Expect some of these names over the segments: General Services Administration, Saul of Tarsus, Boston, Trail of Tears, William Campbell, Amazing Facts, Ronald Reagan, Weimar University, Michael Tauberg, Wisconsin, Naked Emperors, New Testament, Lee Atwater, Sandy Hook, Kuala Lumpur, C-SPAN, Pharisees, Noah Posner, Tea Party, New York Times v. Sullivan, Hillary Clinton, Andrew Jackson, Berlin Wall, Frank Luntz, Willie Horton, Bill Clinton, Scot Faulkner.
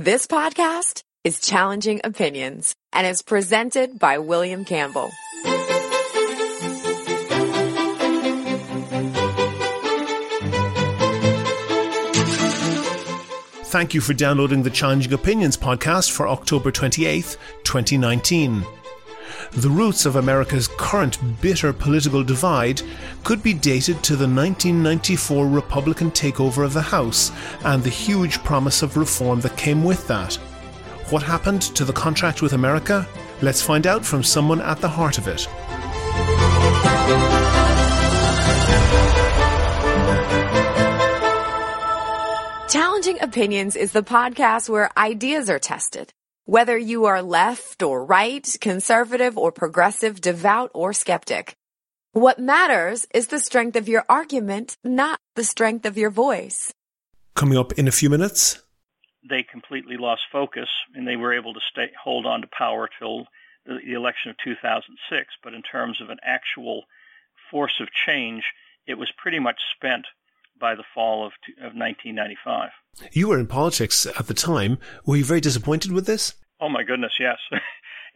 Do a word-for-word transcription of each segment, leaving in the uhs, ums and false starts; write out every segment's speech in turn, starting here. This podcast is Challenging Opinions and is presented by William Campbell. Thank you for downloading the Challenging Opinions podcast for October twenty-eighth, twenty nineteen. The roots of America's current bitter political divide could be dated to the nineteen ninety-four Republican takeover of the House and the huge promise of reform that came with that. What happened to the Contract with America? Let's find out from someone at the heart of it. Challenging Opinions is the podcast where ideas are tested. Whether you are left or right, conservative or progressive, devout or skeptic, what matters is the strength of your argument, not the strength of your voice. Coming up in a few minutes. They completely lost focus, and they were able to stay, hold on to power till the, the election of two thousand six. But in terms of an actual force of change, it was pretty much spent by the fall of, of nineteen ninety-five. You were in politics at the time. Were you very disappointed with this? Oh, my goodness, yes.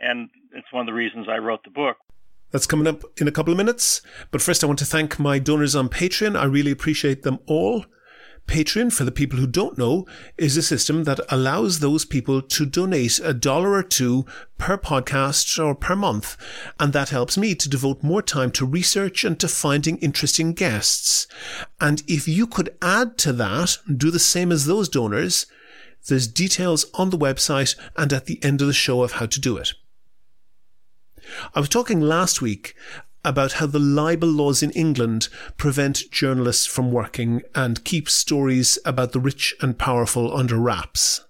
And it's one of the reasons I wrote the book. That's coming up in a couple of minutes. But first, I want to thank my donors on Patreon. I really appreciate them all. Patreon, for the people who don't know, is a system that allows those people to donate a dollar or two per podcast or per month, and that helps me to devote more time to research and to finding interesting guests. And if you could add to that, do the same as those donors, there's details on the website and at the end of the show of how to do it. I was talking last week about how the libel laws in England prevent journalists from working and keep stories about the rich and powerful under wraps.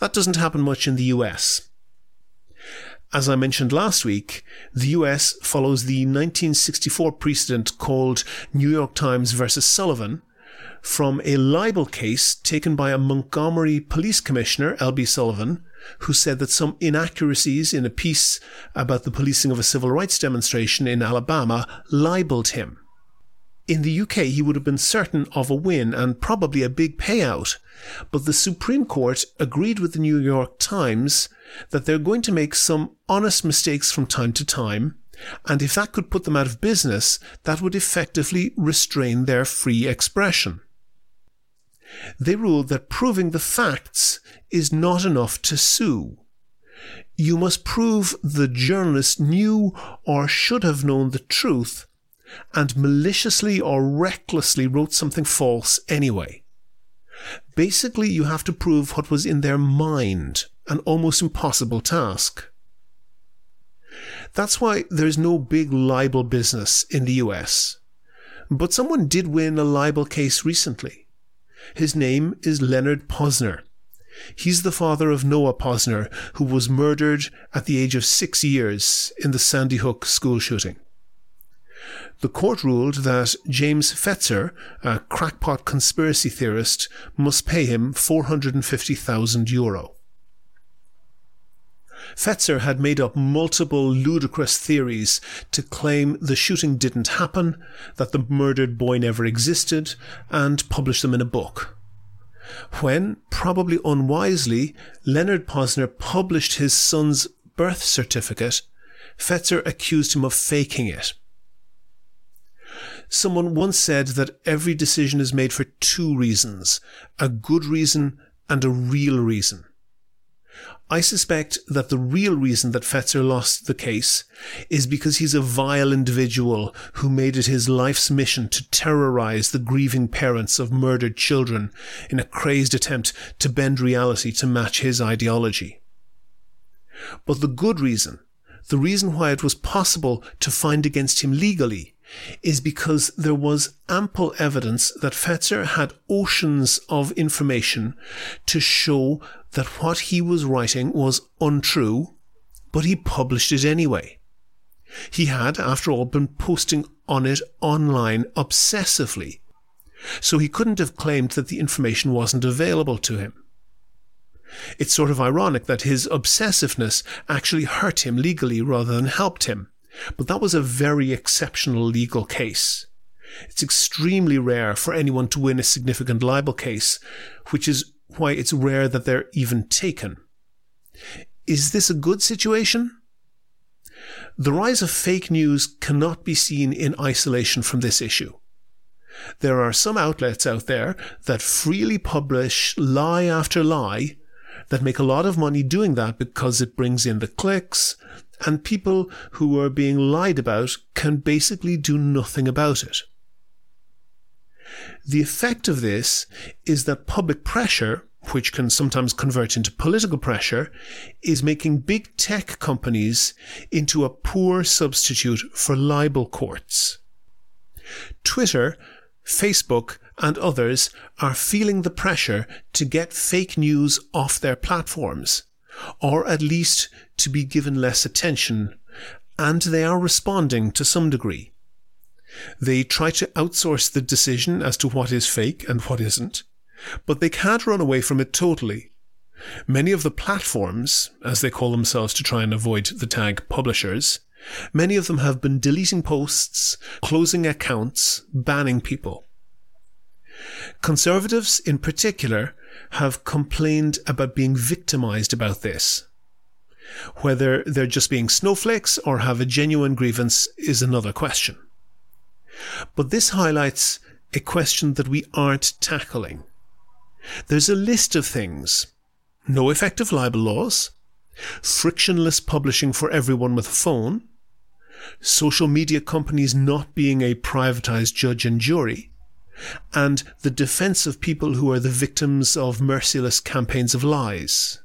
That doesn't happen much in the U S. As I mentioned last week, the U S follows the nineteen sixty-four precedent called New York Times v. Sullivan from a libel case taken by a Montgomery police commissioner, L B. Sullivan, who said that some inaccuracies in a piece about the policing of a civil rights demonstration in Alabama libeled him. In the U K, he would have been certain of a win and probably a big payout, but the Supreme Court agreed with the New York Times that they're going to make some honest mistakes from time to time, and if that could put them out of business, that would effectively restrain their free expression. They ruled that proving the facts is not enough to sue. You must prove the journalist knew or should have known the truth and maliciously or recklessly wrote something false anyway. Basically, you have to prove what was in their mind, an almost impossible task. That's why there's no big libel business in the U S. But someone did win a libel case recently. His name is Leonard Posner. He's the father of Noah Posner, who was murdered at the age of six years in the Sandy Hook school shooting. The court ruled that James Fetzer, a crackpot conspiracy theorist, must pay him four hundred fifty thousand euro. Fetzer had made up multiple ludicrous theories to claim the shooting didn't happen, that the murdered boy never existed, and published them in a book. When, probably unwisely, Leonard Posner published his son's birth certificate, Fetzer accused him of faking it. Someone once said that every decision is made for two reasons, a good reason and a real reason. I suspect that the real reason that Fetzer lost the case is because he's a vile individual who made it his life's mission to terrorize the grieving parents of murdered children in a crazed attempt to bend reality to match his ideology. But the good reason, the reason why it was possible to find against him legally, is because there was ample evidence that Fetzer had oceans of information to show that what he was writing was untrue, but he published it anyway. He had, after all, been posting on it online obsessively, so he couldn't have claimed that the information wasn't available to him. It's sort of ironic that his obsessiveness actually hurt him legally rather than helped him. But that was a very exceptional legal case. It's extremely rare for anyone to win a significant libel case, which is why it's rare that they're even taken. Is this a good situation? The rise of fake news cannot be seen in isolation from this issue. There are some outlets out there that freely publish lie after lie that make a lot of money doing that because it brings in the clicks, and people who are being lied about can basically do nothing about it. The effect of this is that public pressure, which can sometimes convert into political pressure, is making big tech companies into a poor substitute for libel courts. Twitter, Facebook, and others are feeling the pressure to get fake news off their platforms, or at least to be given less attention, and they are responding to some degree. They try to outsource the decision as to what is fake and what isn't, but they can't run away from it totally. Many of the platforms, as they call themselves to try and avoid the tag publishers, many of them have been deleting posts, closing accounts, banning people. Conservatives in particular have complained about being victimized about this. Whether they're just being snowflakes or have a genuine grievance is another question. But this highlights a question that we aren't tackling. There's a list of things: no effective libel laws, frictionless publishing for everyone with a phone, social media companies not being a privatized judge and jury, and the defense of people who are the victims of merciless campaigns of lies.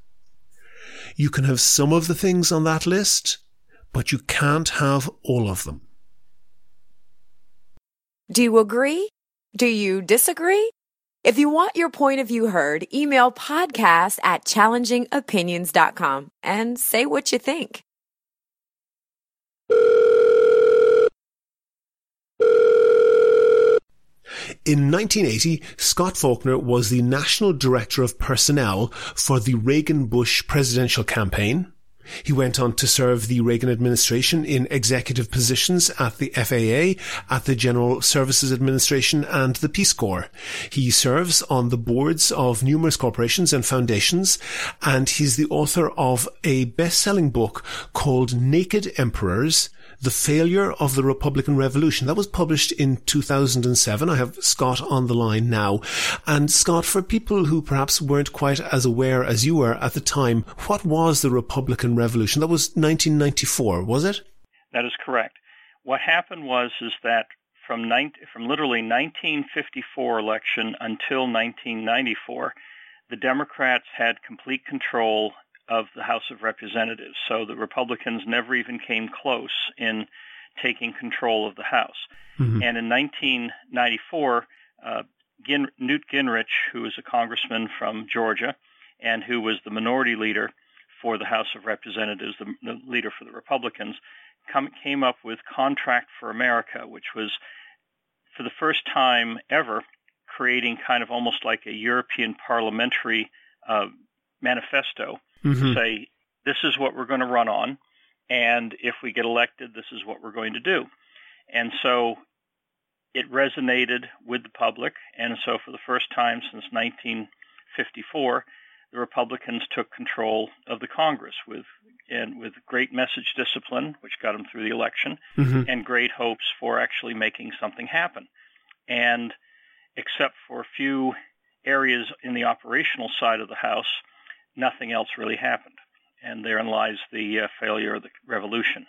You can have some of the things on that list, but you can't have all of them. Do you agree? Do you disagree? If you want your point of view heard, email podcast at challenging opinions dot com and say what you think. In nineteen eighty, Scot Faulkner was the National Director of Personnel for the Reagan-Bush presidential campaign. He went on to serve the Reagan administration in executive positions at the F A A, at the General Services Administration, and the Peace Corps. He serves on the boards of numerous corporations and foundations, and he's the author of a best-selling book called Naked Emperors: The Failure of the Republican Revolution. That was published in two thousand seven. I have Scott on the line now. And Scott, for people who perhaps weren't quite as aware as you were at the time, what was the Republican Revolution? That was nineteen ninety-four, was it? That is correct. What happened was is that from, from literally nineteen fifty-four election until nineteen ninety-four, the Democrats had complete control of the House of Representatives. So the Republicans never even came close in taking control of the House. Mm-hmm. And in nineteen ninety-four, uh, Gin- Newt Gingrich, who was a congressman from Georgia and who was the minority leader for the House of Representatives, the, the leader for the Republicans, come, came up with Contract for America, which was, for the first time ever, creating kind of almost like a European parliamentary uh, manifesto. Mm-hmm. Say, this is what we're going to run on, and if we get elected, this is what we're going to do. And so it resonated with the public, and so for the first time since nineteen fifty-four, the Republicans took control of the Congress with and with great message discipline, which got them through the election, mm-hmm. and great hopes for actually making something happen. And except for a few areas in the operational side of the House, nothing else really happened, and therein lies the uh, failure of the revolution.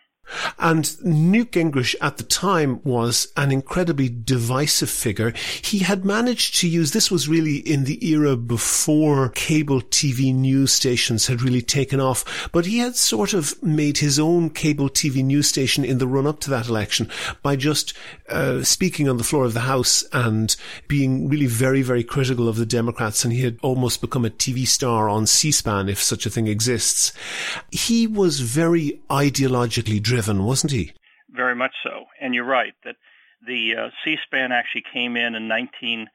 And Newt Gingrich at the time was an incredibly divisive figure. He had managed to use, this was really in the era before cable T V news stations had really taken off, but he had sort of made his own cable T V news station in the run-up to that election by just uh, speaking on the floor of the House and being really very, very critical of the Democrats, and he had almost become a T V star on C-SPAN, if such a thing exists. He was very ideologically driven. Driven, wasn't he? Very much so. And you're right that the uh, C-SPAN actually came in in nineteen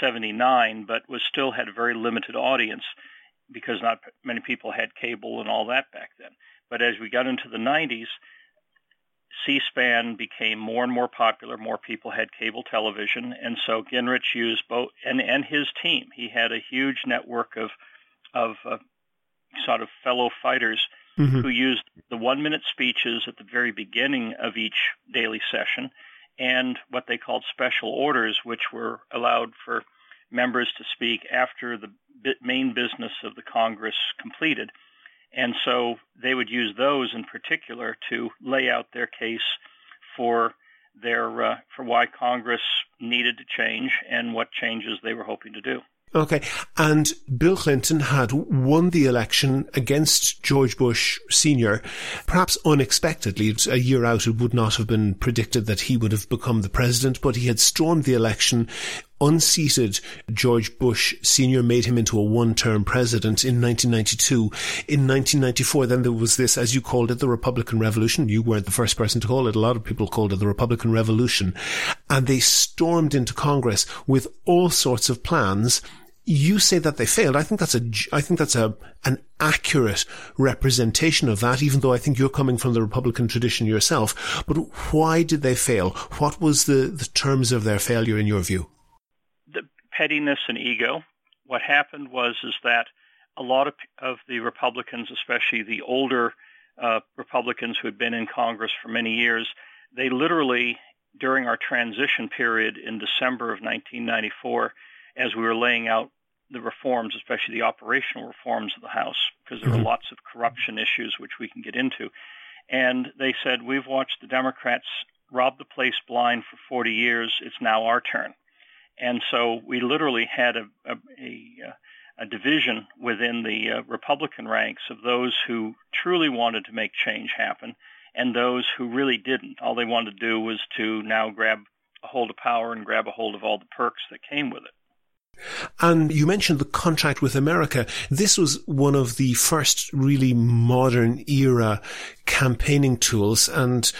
seventy-nine, but was still had a very limited audience because not many people had cable and all that back then. But as we got into the nineties, C-SPAN became more and more popular. More people had cable television, and so Gingrich used both, and, and his team. He had a huge network of of uh, sort of fellow fighters mm-hmm. who used the one-minute speeches at the very beginning of each daily session, and what they called special orders, which were allowed for members to speak after the bi- main business of the Congress completed. And so they would use those in particular to lay out their case for their uh, for why Congress needed to change and what changes they were hoping to do. Okay. And Bill Clinton had won the election against George Bush Senior, perhaps unexpectedly. A year out, it would not have been predicted that he would have become the president, but he had stormed the election, unseated George Bush Senior, made him into a one-term president in nineteen ninety-two. In nineteen ninety-four, then there was this, as you called it, the Republican Revolution. You weren't the first person to call it. A lot of people called it the Republican Revolution. And they stormed into Congress with all sorts of plans. You say that they failed. I think that's a, I think that's a, an accurate representation of that, even though I think you're coming from the Republican tradition yourself. But why did they fail? What was the, the terms of their failure in your view? Pettiness and ego. What happened was is that a lot of, of the Republicans, especially the older uh, Republicans who had been in Congress for many years, they literally, during our transition period in December of nineteen ninety-four, as we were laying out the reforms, especially the operational reforms of the House, because there mm-hmm. were lots of corruption issues which we can get into, and they said, we've watched the Democrats rob the place blind for forty years, it's now our turn. And so we literally had a, a, a, a division within the uh, Republican ranks of those who truly wanted to make change happen and those who really didn't. All they wanted to do was to now grab a hold of power and grab a hold of all the perks that came with it. And you mentioned the Contract with America. This was one of the first really modern era campaigning tools. And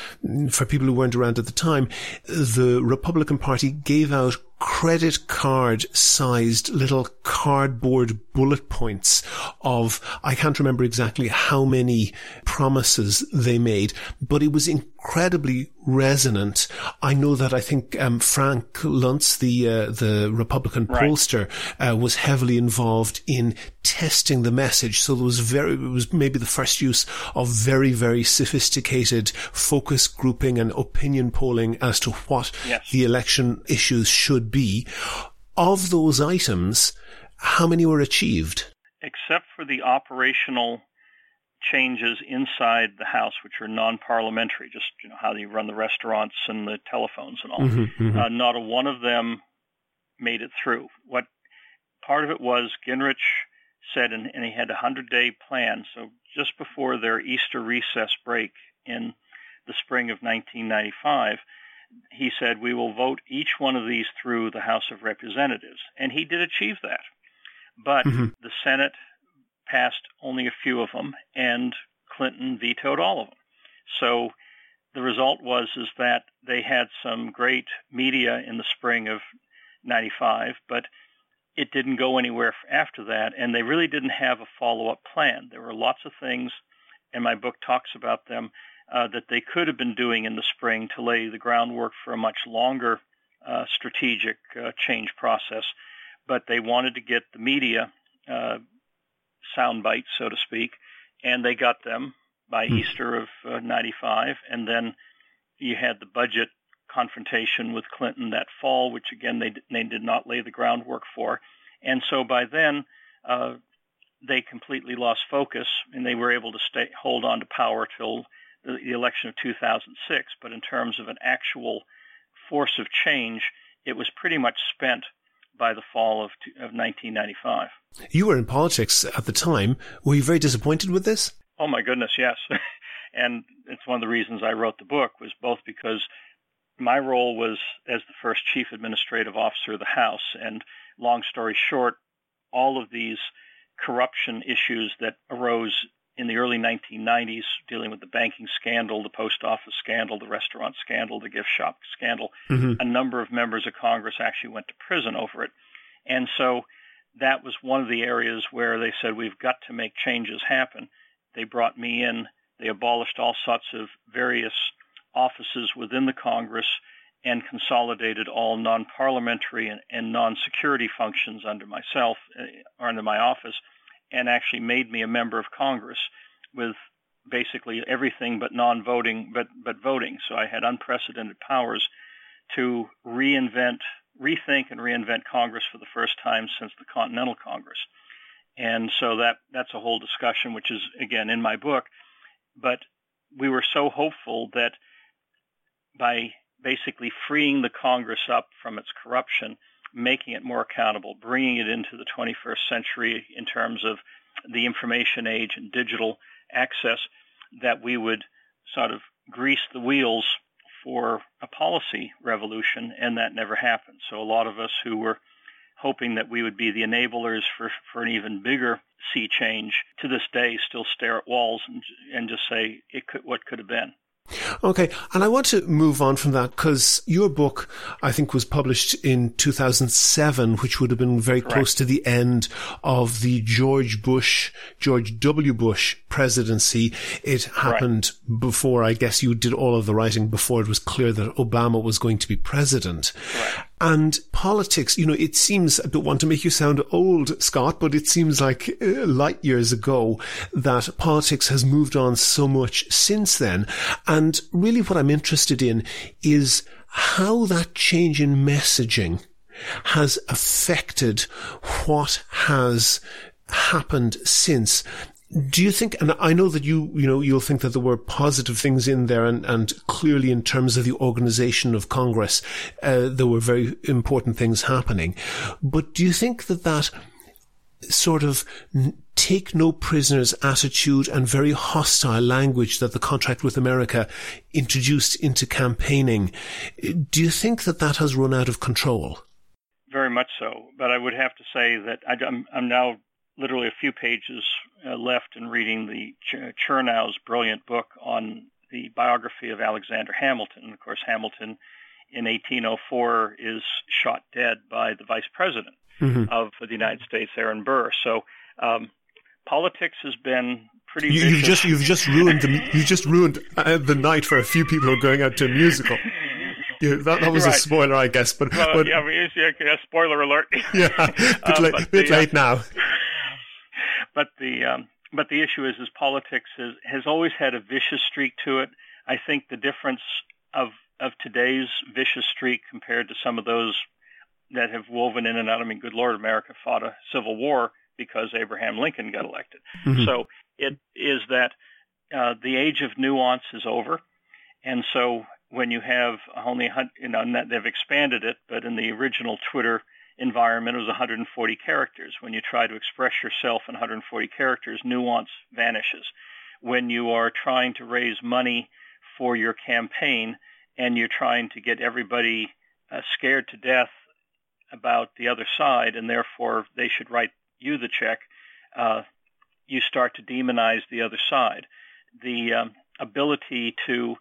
for people who weren't around at the time, the Republican Party gave out credit card sized little cardboard bullet points of, I can't remember exactly how many promises they made, but it was incredibly resonant. I know that I think um, Frank Luntz, the uh, the Republican right. pollster, uh, was heavily involved in testing the message. So there was very, it was maybe the first use of very, very sophisticated focus grouping and opinion polling as to what yes. the election issues should be. Of those items, how many were achieved? Except for the operational changes inside the House, which are non-parliamentary, just you know how you run the restaurants and the telephones and all, mm-hmm, mm-hmm. Uh, not a one of them made it through. What part of it was, Gingrich said, and, and he had a hundred-day plan, so just before their Easter recess break in the spring of nineteen ninety-five, he said, we will vote each one of these through the House of Representatives. And he did achieve that. But mm-hmm. the Senate passed only a few of them, and Clinton vetoed all of them. So the result was is that they had some great media in the spring of ninety-five, but it didn't go anywhere after that, and they really didn't have a follow-up plan. There were lots of things, and my book talks about them, Uh, that they could have been doing in the spring to lay the groundwork for a much longer uh, strategic uh, change process. But they wanted to get the media uh, sound bites, so to speak, and they got them by mm-hmm. Easter of uh, ninety-five. And then you had the budget confrontation with Clinton that fall, which, again, they, they did not lay the groundwork for. And so by then, uh, they completely lost focus, and they were able to stay hold on to power till the election of two thousand six, but in terms of an actual force of change, it was pretty much spent by the fall of, of nineteen ninety-five. You were in politics at the time. Were you very disappointed with this? Oh, my goodness, yes. And it's one of the reasons I wrote the book, was both because my role was as the first chief administrative officer of the House, and long story short, all of these corruption issues that arose in the early nineteen nineties, dealing with the banking scandal, the post office scandal, the restaurant scandal, the gift shop scandal, mm-hmm. a number of members of Congress actually went to prison over it. And so that was one of the areas where they said, we've got to make changes happen. They brought me in. They abolished all sorts of various offices within the Congress and consolidated all non-parliamentary and, and non-security functions under myself or under my office, and actually made me a member of Congress with basically everything but non-voting, but, but voting. So I had unprecedented powers to reinvent, rethink and reinvent Congress for the first time since the Continental Congress. And so that that's a whole discussion, which is, again, in my book. But we were so hopeful that by basically freeing the Congress up from its corruption, making it more accountable, bringing it into the twenty-first century in terms of the information age and digital access, that we would sort of grease the wheels for a policy revolution, and that never happened. So a lot of us who were hoping that we would be the enablers for, for an even bigger sea change, to this day still stare at walls and, and just say, it could, what could have been. Okay, and I want to move on from that, because your book, I think, was published in two thousand seven, which would have been very Correct. Close to the end of the George Bush, George W. Bush presidency. It happened Correct. Before, I guess you did all of the writing before it was clear that Obama was going to be president. Correct. And politics, you know, it seems, I don't want to make you sound old, Scott, but it seems like uh, light years ago that politics has moved on so much since then. And really what I'm interested in is how that change in messaging has affected what has happened since. Do you think, and I know that you, you know, you'll think that there were positive things in there, and, and clearly in terms of the organization of Congress, uh, there were very important things happening. But do you think that that sort of take no prisoners attitude and very hostile language that the Contract with America introduced into campaigning, do you think that that has run out of control? Very much so. But I would have to say that I, I'm, I'm now literally a few pages uh, left in reading the Ch- Chernow's brilliant book on the biography of Alexander Hamilton. Of course, Hamilton in eighteen oh four is shot dead by the vice president mm-hmm. of the United States, Aaron Burr. So um, politics has been pretty you, vicious. You've just, you've just ruined, the, you've just ruined uh, the night for a few people who are going out to a musical. Yeah, that, that was right. a spoiler, I guess. But, well, but yeah, we used to, yeah, spoiler alert. Yeah, a bit, late, uh, bit the, late now. But the um, but the issue is, is politics is, has always had a vicious streak to it. I think the difference of of today's vicious streak compared to some of those that have woven in and out. I mean, good Lord, America fought a civil war because Abraham Lincoln got elected. Mm-hmm. So it is that uh, the age of nuance is over, and so when you have only you know they've expanded it, but in the original Twitter environment, it was one hundred forty characters. When you try to express yourself in one hundred forty characters, nuance vanishes. When you are trying to raise money for your campaign and you're trying to get everybody uh, scared to death about the other side, and therefore they should write you the check, uh, you start to demonize the other side. The um, ability to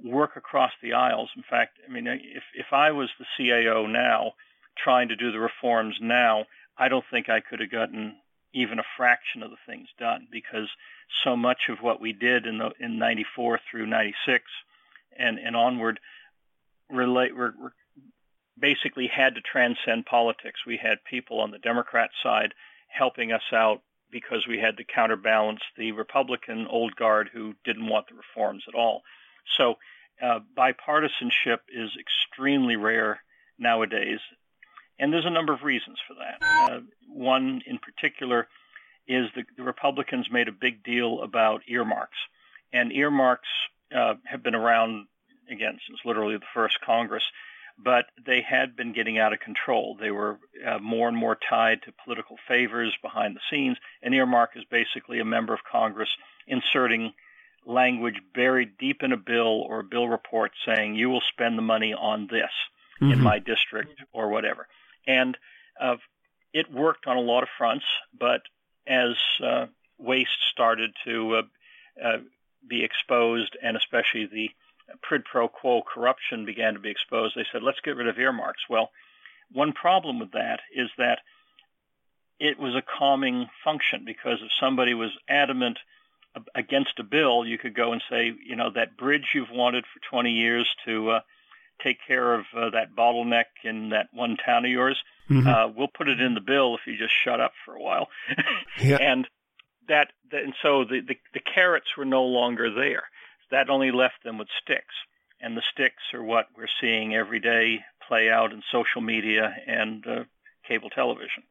work across the aisles. In fact, I mean, if if I was the C A O now, trying to do the reforms now, I don't think I could have gotten even a fraction of the things done, because so much of what we did in the, in ninety-four through ninety-six and, and onward relate, we're, we're basically had to transcend politics. We had people on the Democrat side helping us out because we had to counterbalance the Republican old guard who didn't want the reforms at all. So uh, bipartisanship is extremely rare nowadays. And there's a number of reasons for that. Uh, one in particular is the, the Republicans made a big deal about earmarks. And earmarks uh, have been around, again, since literally the first Congress, but they had been getting out of control. They were uh, more and more tied to political favors behind the scenes. An earmark is basically a member of Congress inserting language buried deep in a bill or a bill report saying, you will spend the money on this mm-hmm. in my district or whatever. And uh, it worked on a lot of fronts, but as uh, waste started to uh, uh, be exposed, and especially the quid pro quo corruption began to be exposed, they said, let's get rid of earmarks. Well, one problem with that is that it was a calming function, because if somebody was adamant against a bill, you could go and say, you know, that bridge you've wanted for twenty years to uh, take care of uh, that bottleneck in that one town of yours, mm-hmm. uh, we'll put it in the bill if you just shut up for a while. yeah. And that, and so the, the, the carrots were no longer there. That only left them with sticks. And the sticks are what we're seeing every day play out in social media and uh, cable television.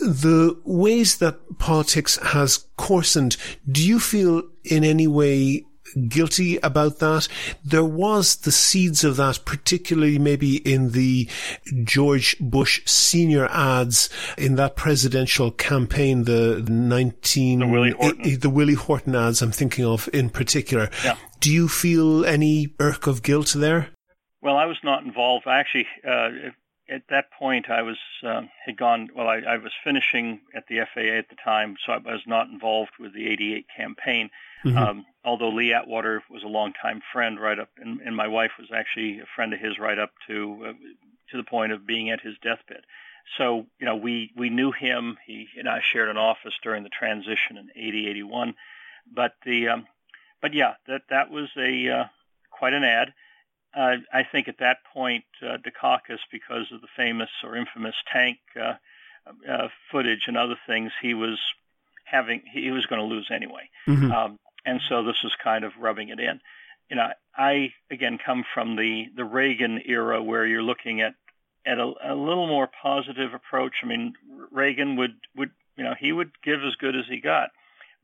The ways that politics has coarsened, do you feel in any way guilty about that? There was the seeds of that, particularly maybe in the George Bush Senior ads in that presidential campaign, the nineteen the Willie Horton, the Willie Horton ads I'm thinking of in particular. Yeah. Do you feel any irk of guilt there? Well, I was not involved. Actually, uh, at that point, I was uh, had gone. Well, I, I was finishing at the F A A at the time, so I was not involved with the eighty-eight campaign. Mm-hmm. Um, although Lee Atwater was a longtime friend, right up, and, and my wife was actually a friend of his, right up to uh, to the point of being at his deathbed. So, you know, we we knew him. He and I shared an office during the transition in eighty, eighty-one. But the, um, but yeah, that that was a uh, quite an ad. Uh, I think at that point, uh, Dukakis, because of the famous or infamous tank uh, uh, footage and other things, he was having he was going to lose anyway, mm-hmm. um, and so this was kind of rubbing it in. You know, I again come from the, the Reagan era where you're looking at at a, a little more positive approach. I mean, Reagan would, would you know he would give as good as he got,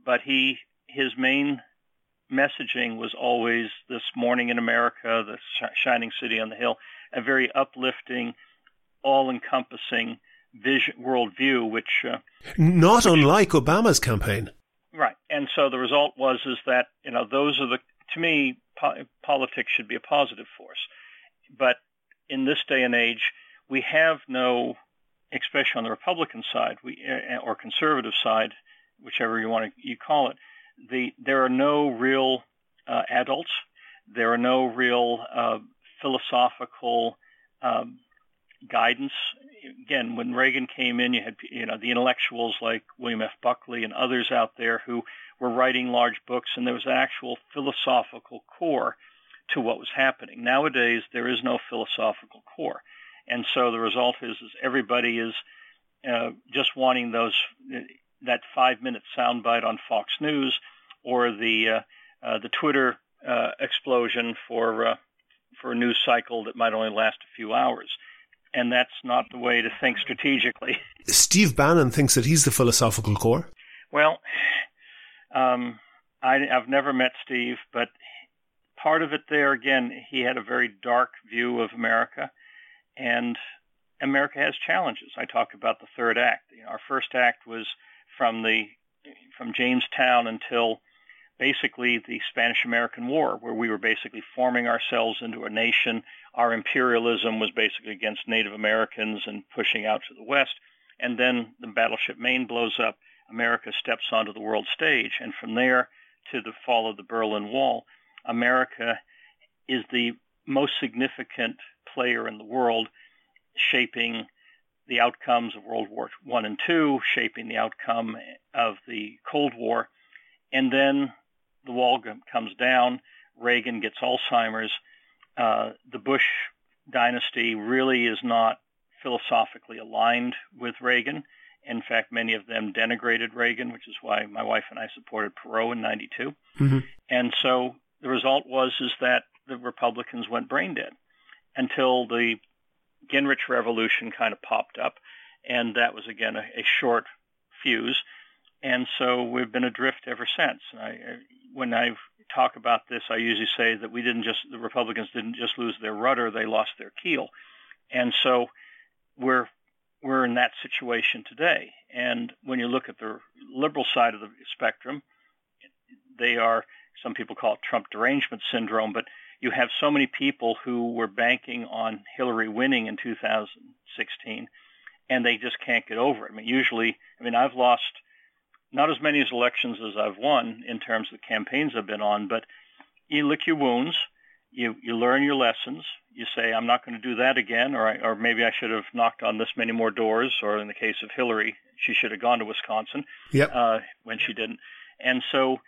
but he his main messaging was always this morning in America, the sh- shining city on the hill, a very uplifting, all-encompassing vision, worldview, which uh, not which, unlike Obama's campaign, right? And so the result was is that you know those are the to me po- politics should be a positive force, but in this day and age we have no, especially on the Republican side, we or conservative side, whichever you want to you call it. The, there are no real uh, adults. There are no real uh, philosophical um, guidance. Again, when Reagan came in, you had you know the intellectuals like William F. Buckley and others out there who were writing large books, and there was an actual philosophical core to what was happening. Nowadays, there is no philosophical core, and so the result is, is everybody is uh, just wanting those. Uh, that five-minute soundbite on Fox News or the uh, uh, the Twitter uh, explosion for uh, for a news cycle that might only last a few hours. And that's not the way to think strategically. Steve Bannon thinks that he's the philosophical core. Well, um, I, I've never met Steve, but part of it there, again, he had a very dark view of America. And America has challenges. I talk about the third act. You know, our first act was from the from Jamestown until basically the Spanish-American War, where we were basically forming ourselves into a nation. Our imperialism was basically against Native Americans and pushing out to the West. And then the battleship Maine blows up. America steps onto the world stage. And from there to the fall of the Berlin Wall, America is the most significant player in the world, shaping the outcomes of World War One and Two, shaping the outcome of the Cold War. And then the wall comes down. Reagan gets Alzheimer's. Uh, the Bush dynasty really is not philosophically aligned with Reagan. In fact, many of them denigrated Reagan, which is why my wife and I supported Perot in ninety-two. Mm-hmm. And so the result was is that the Republicans went brain dead until the Gingrich revolution kind of popped up, and that was, again, a, a short fuse. And so we've been adrift ever since. And I, when I talk about this, I usually say that we didn't just, the Republicans didn't just lose their rudder, they lost their keel. And so we're we're in that situation today. And when you look at the liberal side of the spectrum, they are, some people call it Trump derangement syndrome, but you have so many people who were banking on Hillary winning in two thousand sixteen, and they just can't get over it. I mean, usually, I mean, I've lost not as many elections as I've won in terms of the campaigns I've been on, but you lick your wounds, you you learn your lessons, you say, I'm not going to do that again, or I, or maybe I should have knocked on this many more doors, or in the case of Hillary, she should have gone to Wisconsin, yep. uh, when she didn't. And so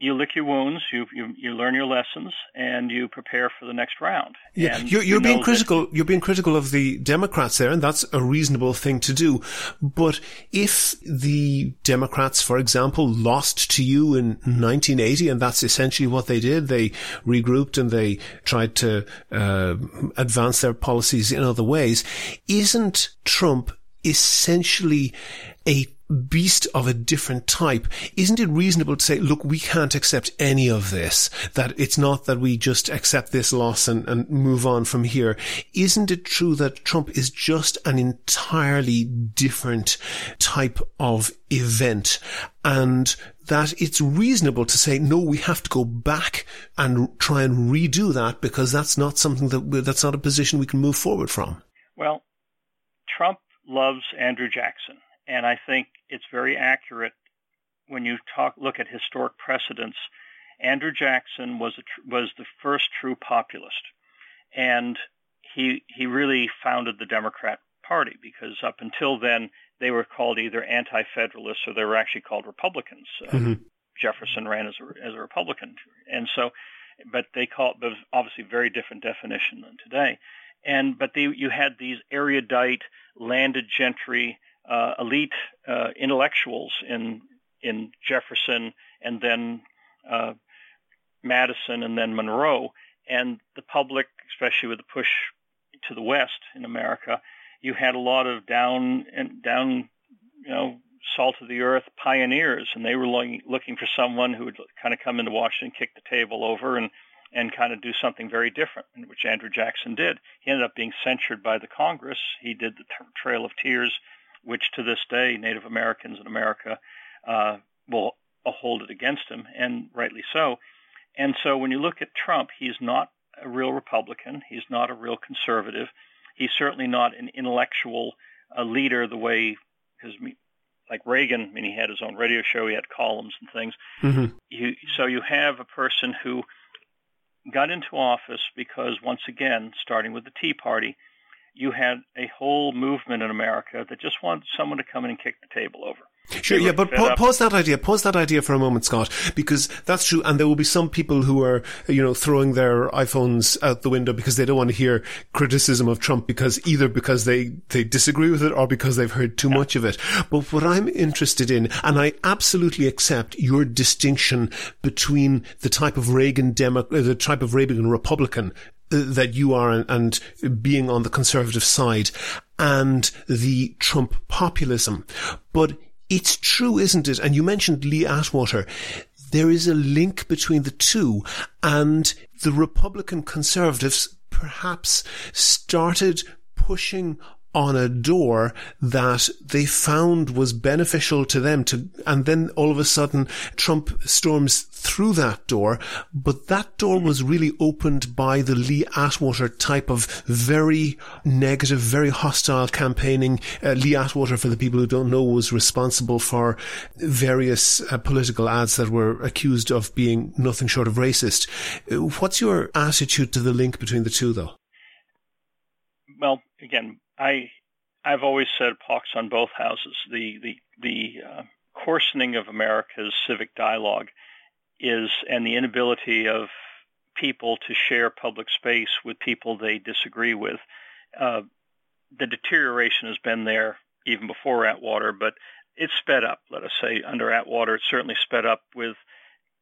you lick your wounds, you, you you learn your lessons, and you prepare for the next round. Yeah, and you're, you're you know being critical. That- you're being critical of the Democrats there, and that's a reasonable thing to do. But if the Democrats, for example, lost to you in nineteen eighty, and that's essentially what they did, they regrouped and they tried to uh, advance their policies in other ways. Isn't Trump essentially a beast of a different type? Isn't it reasonable to say, look, we can't accept any of this, that it's not that we just accept this loss and, and move on from here? Isn't it true that Trump is just an entirely different type of event, and that it's reasonable to say, no, we have to go back and try and redo that, because that's not something that we, that's not a position we can move forward from? Well, Trump loves Andrew Jackson. And I think it's very accurate when you talk, look at historic precedents. Andrew Jackson was a tr- was the first true populist, and he he really founded the Democrat Party, because up until then they were called either anti-federalists or they were actually called Republicans. Mm-hmm. Uh, Jefferson ran as a, as a Republican, and so, but they called, but it was obviously a very different definition than today. And but they, you had these erudite landed gentry, Uh, elite uh, intellectuals in in Jefferson, and then uh, Madison, and then Monroe, and the public, especially with the push to the West in America, you had a lot of down and down, you know, salt of the earth pioneers, and they were looking, looking for someone who would kind of come into Washington, kick the table over, and and kind of do something very different, which Andrew Jackson did. He ended up being censured by the Congress. He did the t- Trail of Tears, which to this day Native Americans in America uh, will hold it against him, and rightly so. And so when you look at Trump, he's not a real Republican. He's not a real conservative. He's certainly not an intellectual uh, leader the way, because like Reagan, I mean, he had his own radio show, he had columns and things. Mm-hmm. You, so you have a person who got into office because, once again, starting with the Tea Party, you had a whole movement in America that just wanted someone to come in and kick the table over. Sure, yeah, but pa- pause that idea. Pause that idea for a moment, Scott, because that's true. And there will be some people who are, you know, throwing their iPhones out the window because they don't want to hear criticism of Trump, because either because they, they disagree with it or because they've heard too yeah. much of it. But what I'm interested in, and I absolutely accept your distinction between the type of Reagan Demo- the type of Reagan Republican that you are and, and being on the conservative side, and the Trump populism. But it's true, isn't it? And you mentioned Lee Atwater. There is a link between the two, and the Republican conservatives perhaps started pushing on a door that they found was beneficial to them, to, and then all of a sudden Trump storms through that door. But that door was really opened by the Lee Atwater type of very negative, very hostile campaigning. Uh, Lee Atwater, for the people who don't know, was responsible for various uh, political ads that were accused of being nothing short of racist. What's your attitude to the link between the two, though? Well, again, I, I've always said pox on both houses. The the the uh, coarsening of America's civic dialogue is, and the inability of people to share public space with people they disagree with. Uh, the deterioration has been there even before Atwater, but it's sped up. Let us say under Atwater, it's certainly sped up with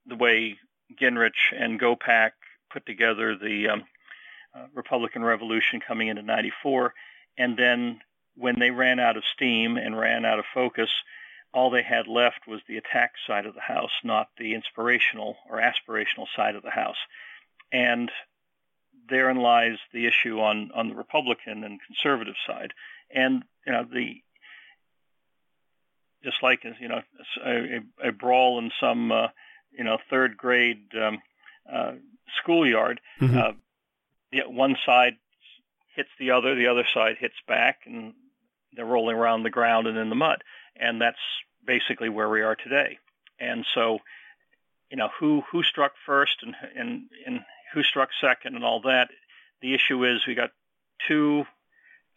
the way Gingrich and Gopak put together the um, uh, Republican Revolution coming into ninety-four. And then when they ran out of steam and ran out of focus, all they had left was the attack side of the house, not the inspirational or aspirational side of the house. And therein lies the issue on, on the Republican and conservative side. And, you know, the just like, you know, a, a brawl in some, uh, you know, third grade um, uh, schoolyard, mm-hmm. uh, yeah, one side hits the other, the other side hits back, and they're rolling around the ground and in the mud. And that's basically where we are today. And so, you know, who who struck first and and, and who struck second and all that, the issue is we got two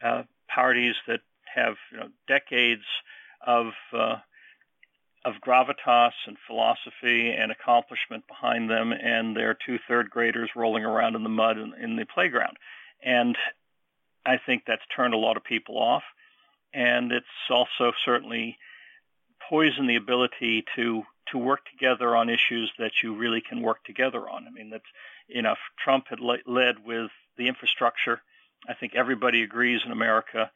uh, parties that have, you know, decades of uh, of gravitas and philosophy and accomplishment behind them, and their two third graders rolling around in the mud in, in the playground. And I think that's turned a lot of people off. And it's also certainly poisoned the ability to to work together on issues that you really can work together on. I mean, that's, you know, if Trump had le- led with the infrastructure, I think everybody agrees in America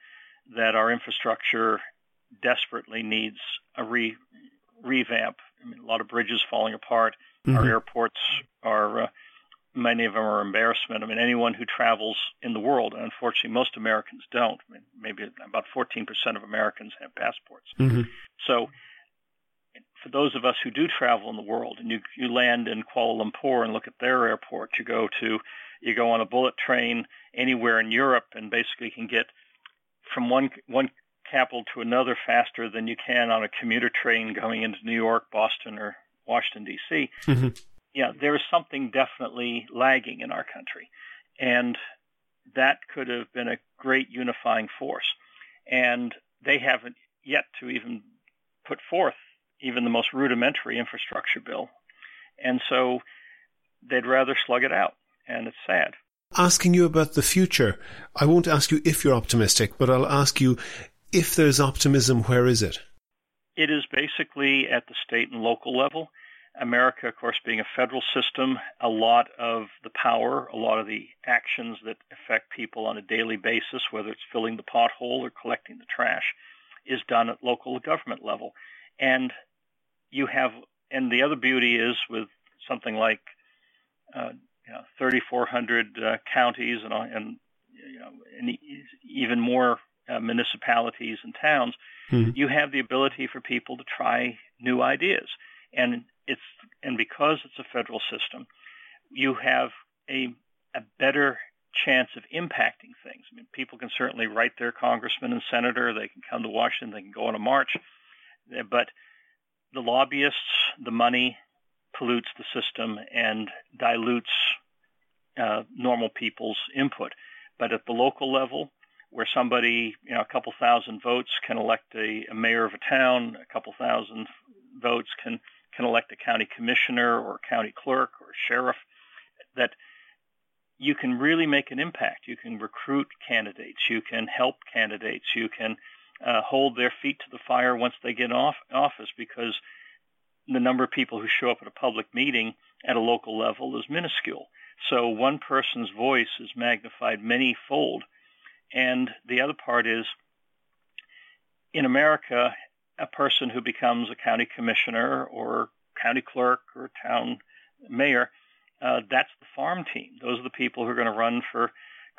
that our infrastructure desperately needs a re- revamp. I mean, a lot of bridges falling apart. Mm-hmm. Our airports are, uh, many of them are embarrassment. I mean, anyone who travels in the world, and unfortunately most Americans don't, I mean, maybe about fourteen percent of Americans have passports. Mm-hmm. So for those of us who do travel in the world, and you, you land in Kuala Lumpur and look at their airport, you go to, you go on a bullet train anywhere in Europe and basically can get from one one capital to another faster than you can on a commuter train going into New York, Boston, or Washington, D C Mm-hmm. Yeah, there is something definitely lagging in our country, and that could have been a great unifying force. And they haven't yet to even put forth even the most rudimentary infrastructure bill. And so they'd rather slug it out, and it's sad. Asking you about the future, I won't ask you if you're optimistic, but I'll ask you, if there's optimism, where is it? It is basically at the state and local level. America, of course, being a federal system, a lot of the power, a lot of the actions that affect people on a daily basis, whether it's filling the pothole or collecting the trash, is done at local government level. And you have, and the other beauty is with something like uh, you know, thirty-four hundred uh, counties and, and, you know, and even more Uh, municipalities and towns, mm-hmm. you have the ability for people to try new ideas. And it's and because it's a federal system, you have a a better chance of impacting things. I mean, people can certainly write their congressman and senator, they can come to Washington, they can go on a march, but the lobbyists, the money pollutes the system and dilutes uh, normal people's input. But at the local level, where somebody, you know, a couple thousand votes can elect a, a mayor of a town, a couple thousand votes can, can elect a county commissioner or a county clerk or a sheriff, that you can really make an impact. You can recruit candidates. You can help candidates. You can uh, hold their feet to the fire once they get in off, office, because the number of people who show up at a public meeting at a local level is minuscule. So one person's voice is magnified many-fold. And the other part is, in America, a person who becomes a county commissioner or county clerk or town mayor, uh, that's the farm team. Those are the people who are going to run for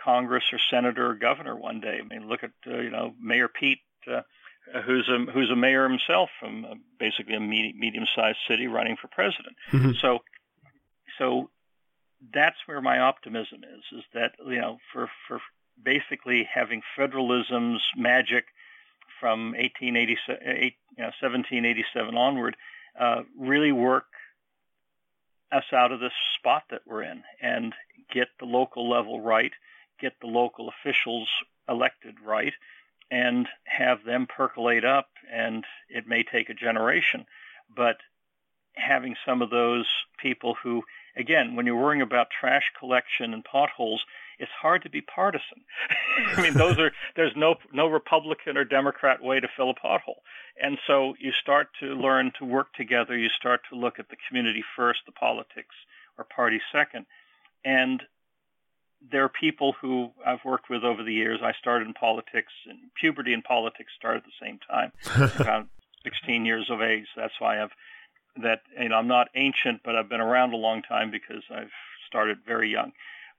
Congress or senator or governor one day. I mean, look at, uh, you know, Mayor Pete, uh, who's a, who's a mayor himself from uh, basically a me- medium-sized city running for president. Mm-hmm. So, so that's where my optimism is, is that, you know, for, for, basically having federalism's magic from seventeen eighty-seven onward uh, really work us out of this spot that we're in and get the local level right, get the local officials elected right, and have them percolate up. And it may take a generation, but having some of those people who, again, when you're worrying about trash collection and potholes, it's hard to be partisan. I mean, those are there's no no Republican or Democrat way to fill a pothole. And so you start to learn to work together. You start to look at the community first, the politics or party second. And there are people who I've worked with over the years. I started in politics, and puberty and politics started at the same time, about sixteen years of age. That's why I've that you know I'm not ancient, but I've been around a long time because I've started very young.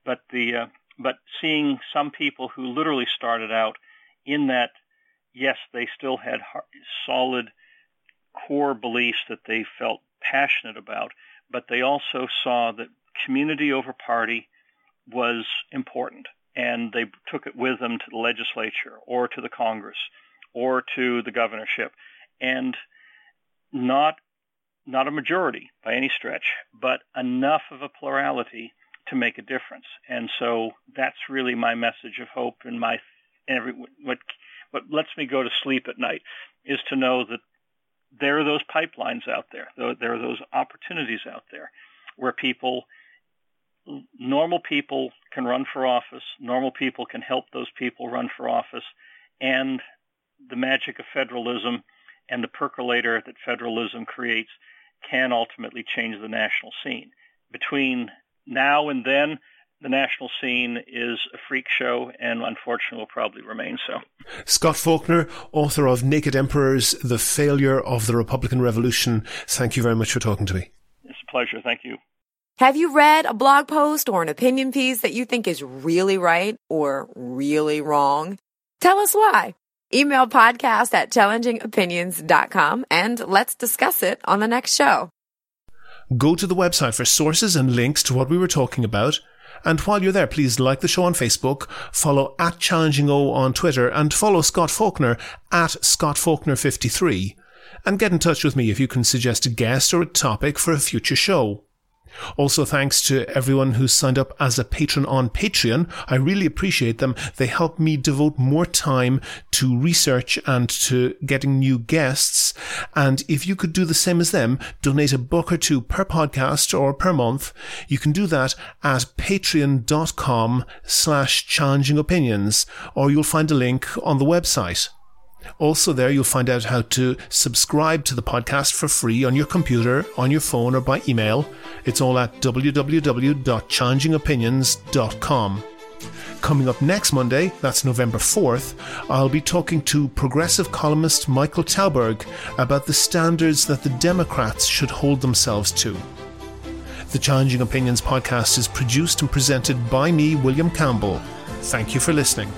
But the uh, but seeing some people who literally started out in that, yes, they still had hard, solid core beliefs that they felt passionate about, but they also saw that community over party was important, and they took it with them to the legislature or to the Congress or to the governorship, and not not a majority by any stretch, but enough of a plurality to make a difference. And so that's really my message of hope, and my every what what lets me go to sleep at night is to know that there are those pipelines out there. There are those opportunities out there where people, normal people can run for office. Normal people can help those people run for office. And the magic of federalism and the percolator that federalism creates can ultimately change the national scene. Between now and then, the national scene is a freak show and, unfortunately, will probably remain so. Scot Faulkner, author of Naked Emperors, The Failure of the Republican Revolution. Thank you very much for talking to me. It's a pleasure. Thank you. Have you read a blog post or an opinion piece that you think is really right or really wrong? Tell us why. Email podcast at challenging opinions dot com and let's discuss it on the next show. Go to the website for sources and links to what we were talking about. And while you're there, please like the show on Facebook, follow at Challenging O on Twitter, and follow Scot Faulkner at Scot Faulkner fifty-three. And get in touch with me if you can suggest a guest or a topic for a future show. Also, thanks to everyone who signed up as a patron on Patreon. I really appreciate them. They help me devote more time to research and to getting new guests. And if you could do the same as them, donate a buck or two per podcast or per month, you can do that at patreon.com slash challenging opinions, or you'll find a link on the website. Also there, you'll find out how to subscribe to the podcast for free on your computer, on your phone, or by email. It's all at w w w dot challenging opinions dot com. Coming up next Monday, that's November fourth, I'll be talking to progressive columnist Michael Tauberg about the standards that the Democrats should hold themselves to. The Challenging Opinions podcast is produced and presented by me, William Campbell. Thank you for listening.